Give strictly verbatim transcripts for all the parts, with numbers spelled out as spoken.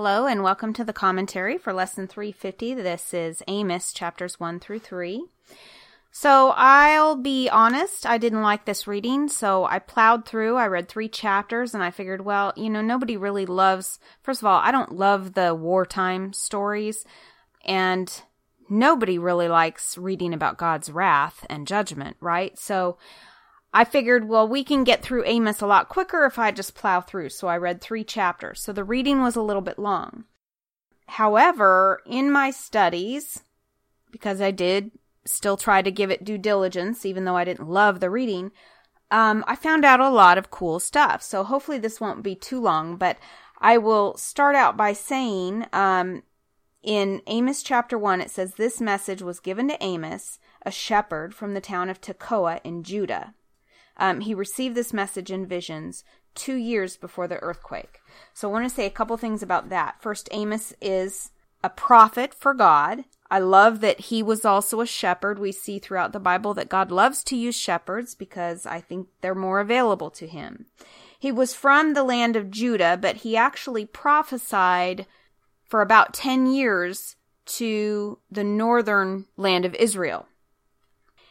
Hello and welcome to the commentary for Lesson three fifty. This is Amos chapters one through three. So I'll be honest, I didn't like this reading, so I plowed through. I read three chapters and I figured, well, you know, nobody really loves... First of all, I don't love the wartime stories, and nobody really likes reading about God's wrath and judgment, right? So I figured, well, we can get through Amos a lot quicker if I just plow through, so I read three chapters. So the reading was a little bit long. However, in my studies, because I did still try to give it due diligence, even though I didn't love the reading, um, I found out a lot of cool stuff. So hopefully this won't be too long, but I will start out by saying, um, in Amos chapter one, it says, "This message was given to Amos, a shepherd from the town of Tekoa in Judah. Um, he received this message in visions two years before the earthquake." So I want to say a couple things about that. First, Amos is a prophet for God. I love that he was also a shepherd. We see throughout the Bible that God loves to use shepherds because I think they're more available to him. He was from the land of Judah, but he actually prophesied for about ten years to the northern land of Israel.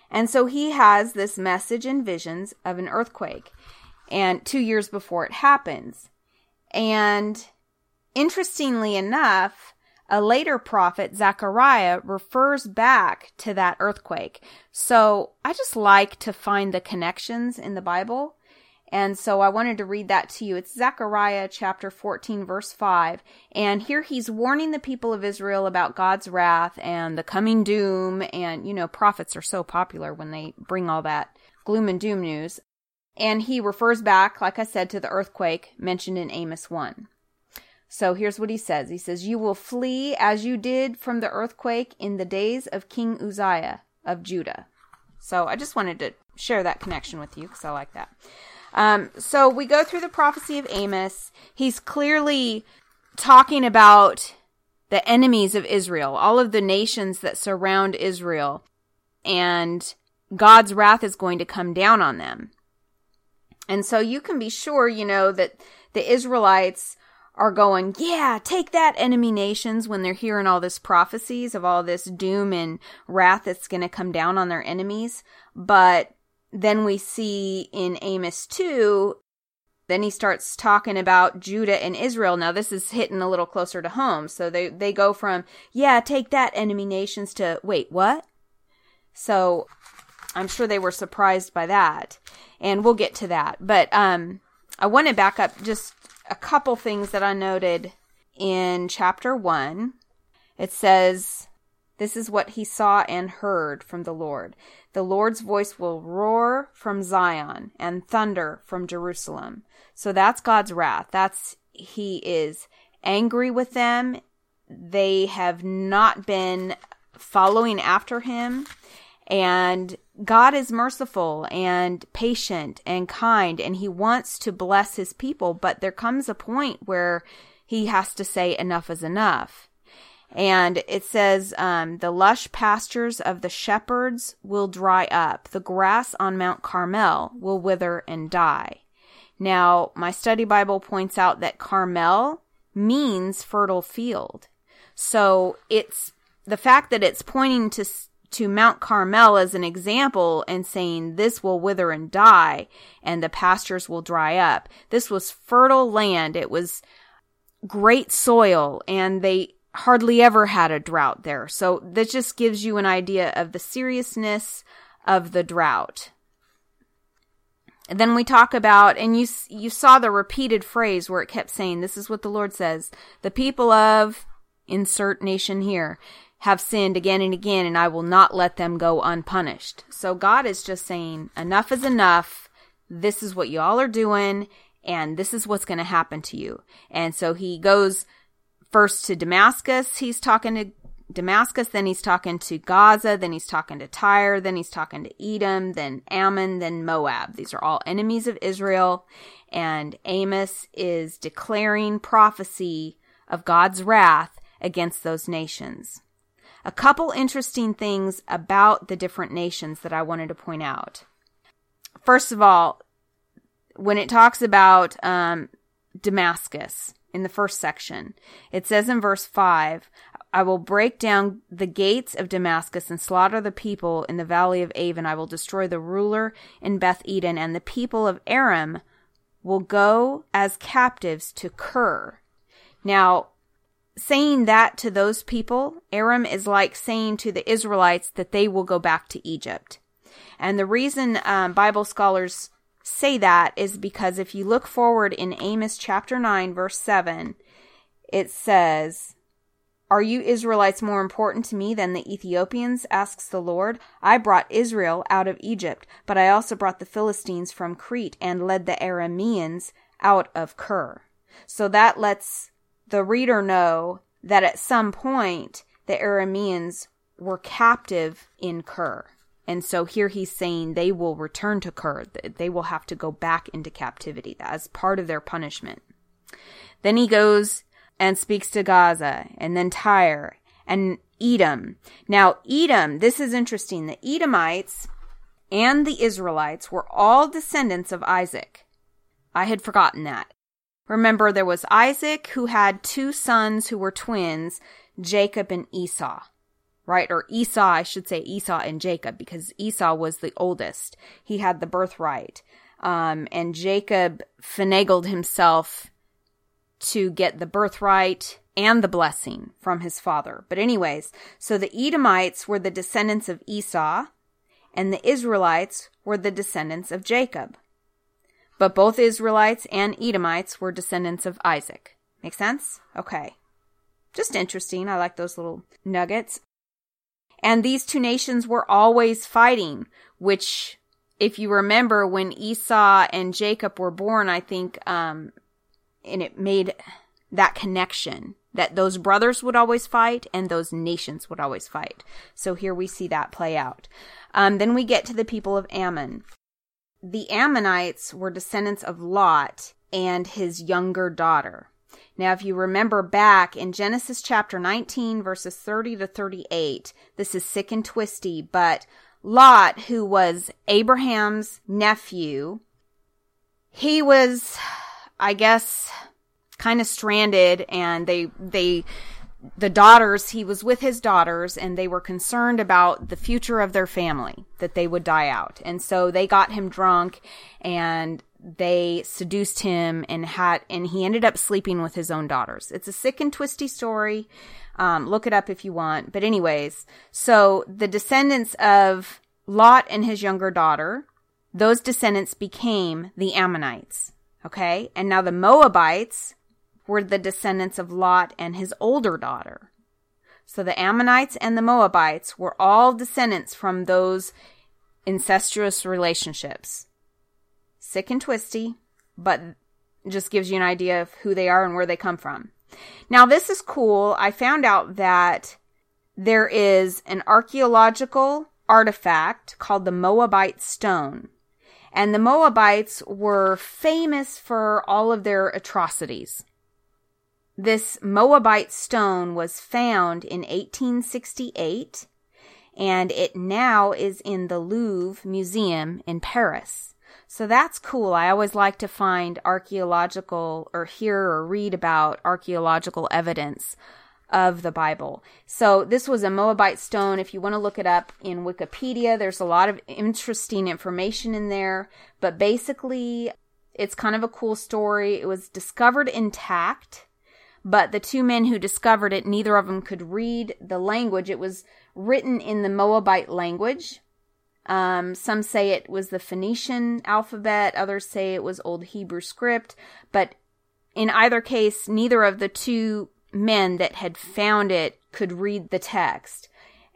And so he has this message and visions of an earthquake, and two years before it happens. And interestingly enough, a later prophet, Zechariah, refers back to that earthquake. So I just like to find the connections in the Bible. And so I wanted to read that to you. It's Zechariah chapter fourteen, verse five. And here he's warning the people of Israel about God's wrath and the coming doom. And, you know, prophets are so popular when they bring all that gloom and doom news. And he refers back, like I said, to the earthquake mentioned in Amos one. So here's what he says. He says, "You will flee as you did from the earthquake in the days of King Uzziah of Judah." So I just wanted to share that connection with you because I like that. Um, so we go through the prophecy of Amos. He's clearly talking about the enemies of Israel, all of the nations that surround Israel, and God's wrath is going to come down on them. And so you can be sure, you know, that the Israelites are going, yeah, take that, enemy nations, when they're hearing all this prophecies of all this doom and wrath that's going to come down on their enemies. But then we see in Amos two, then he starts talking about Judah and Israel. Now this is hitting a little closer to home. So they, they go from, yeah, take that, enemy nations, to, wait, what? So I'm sure they were surprised by that. And we'll get to that. But um, I want to back up just a couple things that I noted in chapter one. It says, "This is what he saw and heard from the Lord. The Lord's voice will roar from Zion and thunder from Jerusalem." So that's God's wrath. That's, he is angry with them. They have not been following after him. And God is merciful and patient and kind, and he wants to bless his people. But there comes a point where he has to say enough is enough. And it says, um, "The lush pastures of the shepherds will dry up. The grass on Mount Carmel will wither and die." Now, my study Bible points out that Carmel means fertile field. So it's the fact that it's pointing to to Mount Carmel as an example and saying this will wither and die and the pastures will dry up. This was fertile land. It was great soil, and they hardly ever had a drought there. So that just gives you an idea of the seriousness of the drought. And then we talk about, and you you saw the repeated phrase where it kept saying, "This is what the Lord says, the people of," insert nation here, "have sinned again and again, and I will not let them go unpunished." So God is just saying, enough is enough. This is what you all are doing, and this is what's going to happen to you. And so he goes first to Damascus. He's talking to Damascus, then he's talking to Gaza, then he's talking to Tyre, then he's talking to Edom, then Ammon, then Moab. These are all enemies of Israel, and Amos is declaring prophecy of God's wrath against those nations. A couple interesting things about the different nations that I wanted to point out. First of all, when it talks about um, Damascus, in the first section. It says in verse five, I will break down the gates of Damascus and slaughter the people in the valley of Avon. I will destroy the ruler in Beth Eden, and the people of Aram will go as captives to Kir. Now, saying that to those people, Aram is like saying to the Israelites that they will go back to Egypt. And the reason um, Bible scholars say that is because if you look forward in Amos chapter nine, verse seven, it says, Are you Israelites more important to me than the Ethiopians? Asks the Lord. I brought Israel out of Egypt, but I also brought the Philistines from Crete and led the Arameans out of Kir. So that lets the reader know that at some point the Arameans were captive in Kir. And so here he's saying they will return to Kir. They will have to go back into captivity as part of their punishment. Then he goes and speaks to Gaza, and then Tyre, and Edom. Now, Edom, this is interesting. The Edomites and the Israelites were all descendants of Isaac. I had forgotten that. Remember, there was Isaac, who had two sons who were twins, Jacob and Esau, right? Or Esau, I should say Esau and Jacob, because Esau was the oldest. He had the birthright. Um, and Jacob finagled himself to get the birthright and the blessing from his father. But anyways, so the Edomites were the descendants of Esau, and the Israelites were the descendants of Jacob. But both Israelites and Edomites were descendants of Isaac. Make sense? Okay. Just interesting. I like those little nuggets. And these two nations were always fighting, which, if you remember, when Esau and Jacob were born, I think, um, and it made that connection that those brothers would always fight and those nations would always fight. So here we see that play out. Um, then we get to the people of Ammon. The Ammonites were descendants of Lot and his younger daughter. Now, if you remember back in Genesis chapter nineteen, verses thirty to thirty-eight, this is sick and twisty, but Lot, who was Abraham's nephew, he was, I guess, kind of stranded, and they, they, the daughters, he was with his daughters, and they were concerned about the future of their family, that they would die out. And so they got him drunk, and they seduced him, and had, and he ended up sleeping with his own daughters. It's a sick and twisty story. Um, look it up if you want. But anyways, so the descendants of Lot and his younger daughter, those descendants became the Ammonites. Okay, and now the Moabites were the descendants of Lot and his older daughter. So the Ammonites and the Moabites were all descendants from those incestuous relationships. Sick and twisty, but just gives you an idea of who they are and where they come from. Now, this is cool. I found out that there is an archaeological artifact called the Moabite Stone. And the Moabites were famous for all of their atrocities. This Moabite stone was found in eighteen sixty-eight, and it now is in the Louvre Museum in Paris. So that's cool. I always like to find archaeological, or hear or read about archaeological evidence of the Bible. So this was a Moabite stone. If you want to look it up in Wikipedia, there's a lot of interesting information in there. But basically, it's kind of a cool story. It was discovered intact, but the two men who discovered it, neither of them could read the language. It was written in the Moabite language. Um, some say it was the Phoenician alphabet. Others say it was Old Hebrew script. But in either case, neither of the two men that had found it could read the text.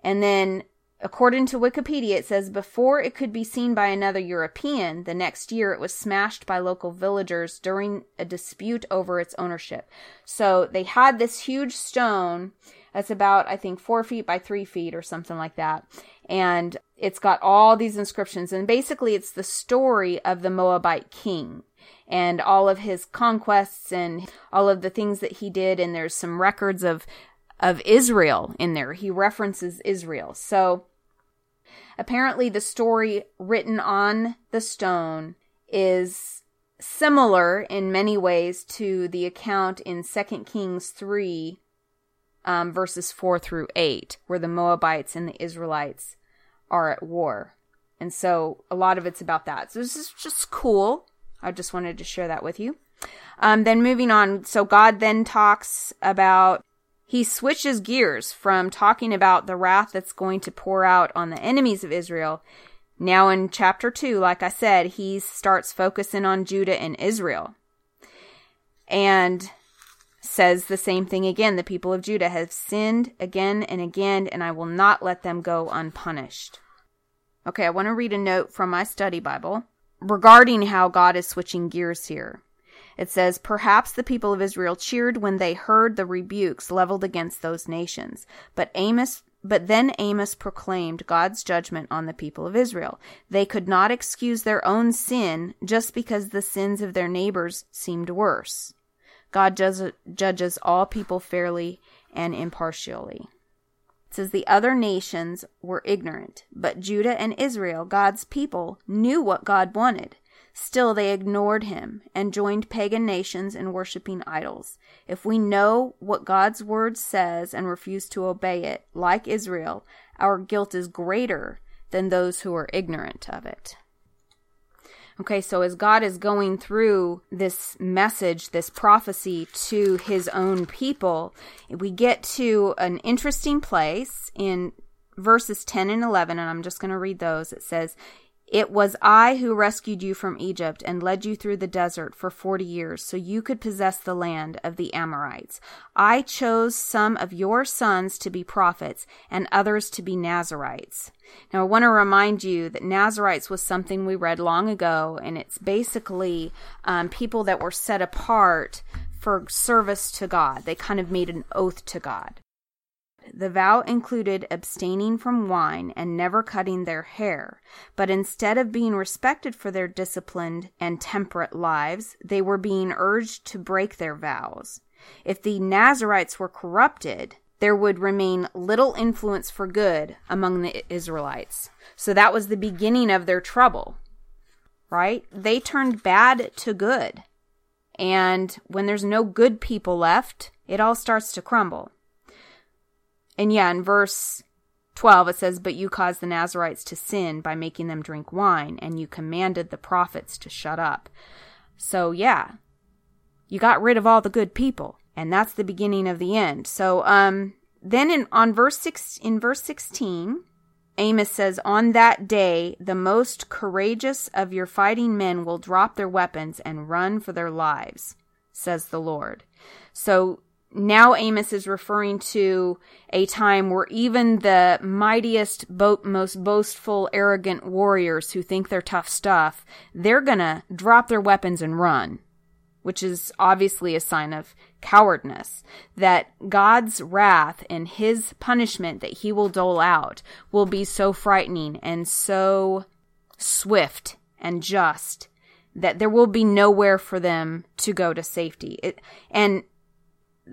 And then, according to Wikipedia, it says, before it could be seen by another European, the next year it was smashed by local villagers during a dispute over its ownership. So they had this huge stone that's about, I think, four feet by three feet or something like that. And it's got all these inscriptions. And basically, it's the story of the Moabite king and all of his conquests and all of the things that he did. And there's some records of of Israel in there. He references Israel. So apparently the story written on the stone is similar in many ways to the account in Second Kings three, um, verses four through eight, where the Moabites and the Israelites are at war. And so a lot of it's about that. So this is just cool. I just wanted to share that with you. Um, then moving on. So God then talks about, he switches gears from talking about the wrath that's going to pour out on the enemies of Israel. Now in chapter two, like I said, he starts focusing on Judah and Israel. And says the same thing again. The people of Judah have sinned again and again, and I will not let them go unpunished. Okay, I want to read a note from my study Bible regarding how God is switching gears here. It says, perhaps the people of Israel cheered when they heard the rebukes leveled against those nations. But Amos, but then Amos proclaimed God's judgment on the people of Israel. They could not excuse their own sin just because the sins of their neighbors seemed worse. God judges, judges all people fairly and impartially. It says, the other nations were ignorant, but Judah and Israel, God's people, knew what God wanted. Still, they ignored him and joined pagan nations in worshiping idols. If we know what God's word says and refuse to obey it, like Israel, our guilt is greater than those who are ignorant of it. Okay, so as God is going through this message, this prophecy to his own people, we get to an interesting place in verses ten and eleven, and I'm just going to read those. It says, it was I who rescued you from Egypt and led you through the desert for forty years so you could possess the land of the Amorites. I chose some of your sons to be prophets and others to be Nazarites. Now, I want to remind you that Nazarites was something we read long ago, and it's basically um, people that were set apart for service to God. They kind of made an oath to God. The vow included abstaining from wine and never cutting their hair, but instead of being respected for their disciplined and temperate lives, they were being urged to break their vows. If the Nazarites were corrupted, there would remain little influence for good among the Israelites. So that was the beginning of their trouble, right? They turned bad to good. And when there's no good people left, it all starts to crumble. And yeah, in verse twelve, it says, but you caused the Nazarites to sin by making them drink wine, and you commanded the prophets to shut up. So yeah, you got rid of all the good people. And that's the beginning of the end. So um, then in on verse six, in verse sixteen, Amos says, on that day, the most courageous of your fighting men will drop their weapons and run for their lives, says the Lord. So now Amos is referring to a time where even the mightiest, bo- most boastful, arrogant warriors who think they're tough stuff, they're going to drop their weapons and run, which is obviously a sign of cowardness, that God's wrath and his punishment that he will dole out will be so frightening and so swift and just that there will be nowhere for them to go to safety. It, and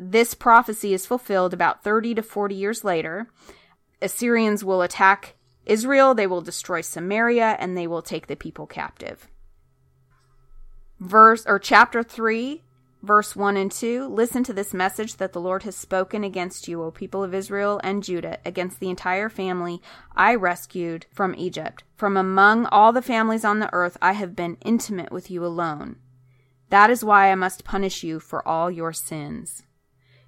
this prophecy is fulfilled about thirty to forty years later. Assyrians will attack Israel, they will destroy Samaria, and they will take the people captive. Verse or chapter three, verse one and two, listen to this message that the Lord has spoken against you, O people of Israel and Judah, against the entire family I rescued from Egypt. From among all the families on the earth, I have been intimate with you alone. That is why I must punish you for all your sins.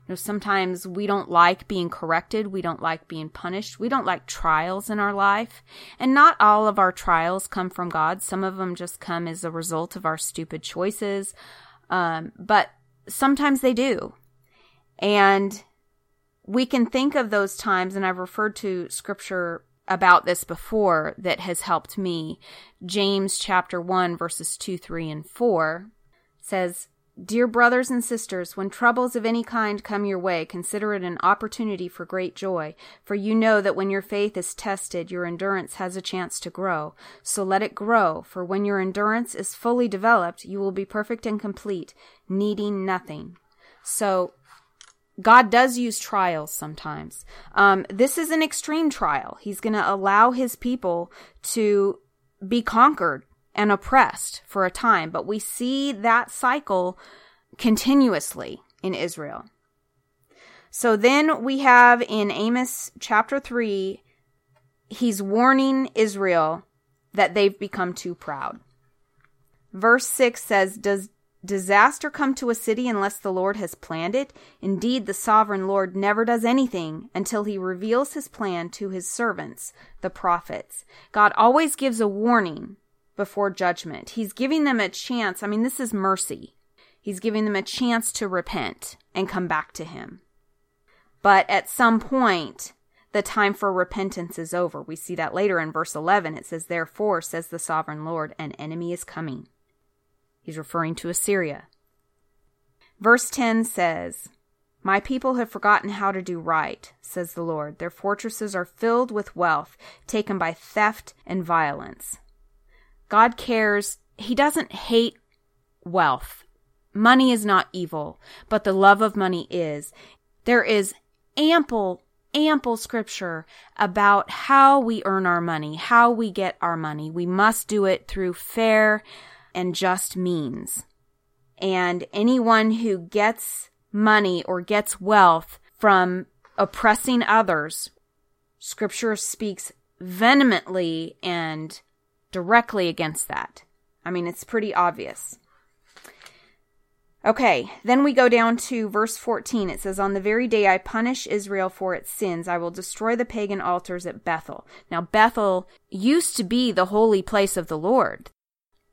You know, sometimes we don't like being corrected. We don't like being punished. We don't like trials in our life. And not all of our trials come from God. Some of them just come as a result of our stupid choices. Um, but sometimes they do. And we can think of those times, and I've referred to scripture about this before that has helped me. James chapter one, verses two, three, and four says, dear brothers and sisters, when troubles of any kind come your way, consider it an opportunity for great joy, for you know that when your faith is tested, your endurance has a chance to grow. So let it grow, for when your endurance is fully developed, you will be perfect and complete, needing nothing. So God does use trials sometimes. Um, this is an extreme trial. He's going to allow his people to be conquered and oppressed for a time. But we see that cycle continuously in Israel. So then we have in Amos chapter three, he's warning Israel that they've become too proud. Verse six says, Does disaster come to a city unless the Lord has planned it? Indeed, the sovereign Lord never does anything until he reveals his plan to his servants, the prophets. God always gives a warning before judgment. He's giving them a chance. I mean, this is mercy. He's giving them a chance to repent and come back to him. But at some point, the time for repentance is over. We see that later in verse eleven. It says, Therefore, says the sovereign Lord, an enemy is coming. He's referring to Assyria. Verse ten says, My people have forgotten how to do right, says the Lord. Their fortresses are filled with wealth, taken by theft and violence. God cares. He doesn't hate wealth. Money is not evil, but the love of money is. There is ample ample scripture about how we earn our money, how we get our money. We must do it through fair and just means. And anyone who gets money or gets wealth from oppressing others, scripture speaks vehemently and directly against that. I mean, it's pretty obvious. Okay, then we go down to verse fourteen. It says, On the very day I punish Israel for its sins, I will destroy the pagan altars at Bethel. Now, Bethel used to be the holy place of the Lord.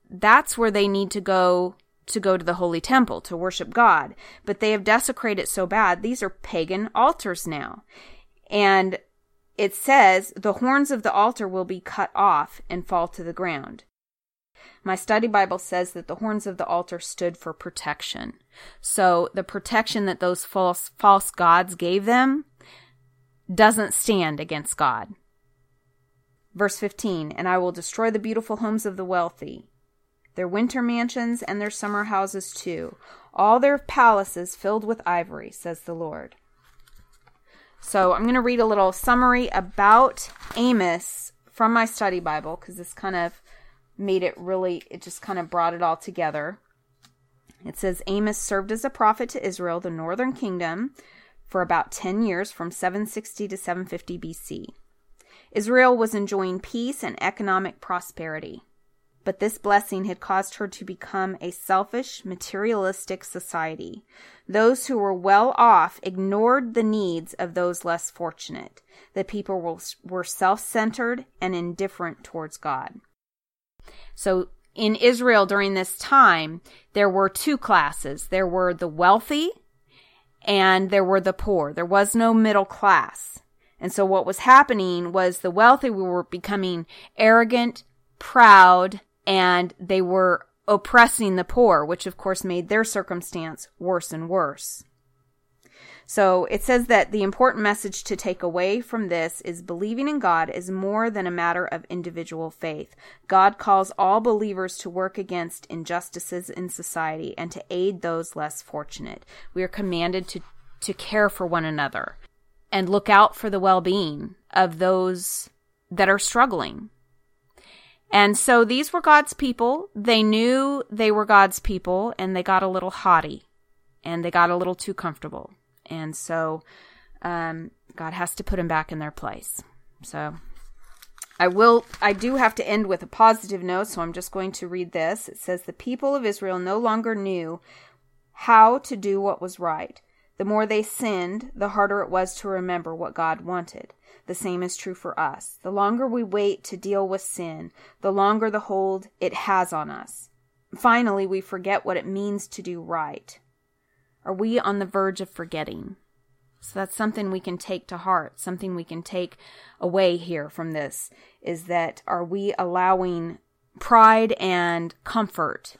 That's where they need to go to go to the holy temple to worship God. But they have desecrated it so bad, these are pagan altars now. And it says, The horns of the altar will be cut off and fall to the ground. My study Bible says that the horns of the altar stood for protection. So the protection that those false false gods gave them doesn't stand against God. Verse fifteen, And I will destroy the beautiful homes of the wealthy, their winter mansions and their summer houses too, all their palaces filled with ivory, says the Lord. So I'm going to read a little summary about Amos from my study Bible, because this kind of made it really, it just kind of brought it all together. It says, Amos served as a prophet to Israel, the northern kingdom, for about ten years, from seven sixty to seven fifty B C. Israel was enjoying peace and economic prosperity, but this blessing had caused her to become a selfish, materialistic society. Those who were well off ignored the needs of those less fortunate. The people were self-centered and indifferent towards God. So in Israel during this time, there were two classes. There were the wealthy and there were the poor. There was no middle class. And so what was happening was the wealthy were becoming arrogant, proud, and they were oppressing the poor, which of course made their circumstance worse and worse. So it says that the important message to take away from this is believing in God is more than a matter of individual faith. God calls all believers to work against injustices in society and to aid those less fortunate. We are commanded to, to care for one another and look out for the well-being of those that are struggling. And so these were God's people. They knew they were God's people, and they got a little haughty, and they got a little too comfortable. And so um, God has to put them back in their place. So I will, I do have to end with a positive note, so I'm just going to read this. It says, The people of Israel no longer knew how to do what was right. The more they sinned, the harder it was to remember what God wanted. The same is true for us. The longer we wait to deal with sin, the longer the hold it has on us. Finally, we forget what it means to do right. Are we on the verge of forgetting? So that's something we can take to heart, something we can take away here from this, is that are we allowing pride and comfort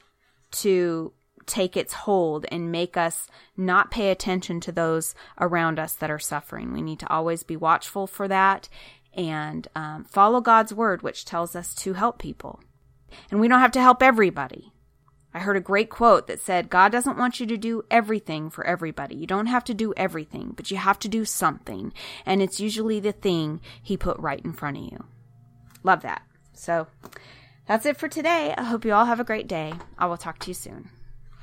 to take its hold and make us not pay attention to those around us that are suffering? We need to always be watchful for that and um, follow God's word, which tells us to help people. And we don't have to help everybody. I heard a great quote that said, God doesn't want you to do everything for everybody. You don't have to do everything, but you have to do something. And it's usually the thing he put right in front of you. Love that. So That's it for today. I hope you all have a great day. I will talk to you soon.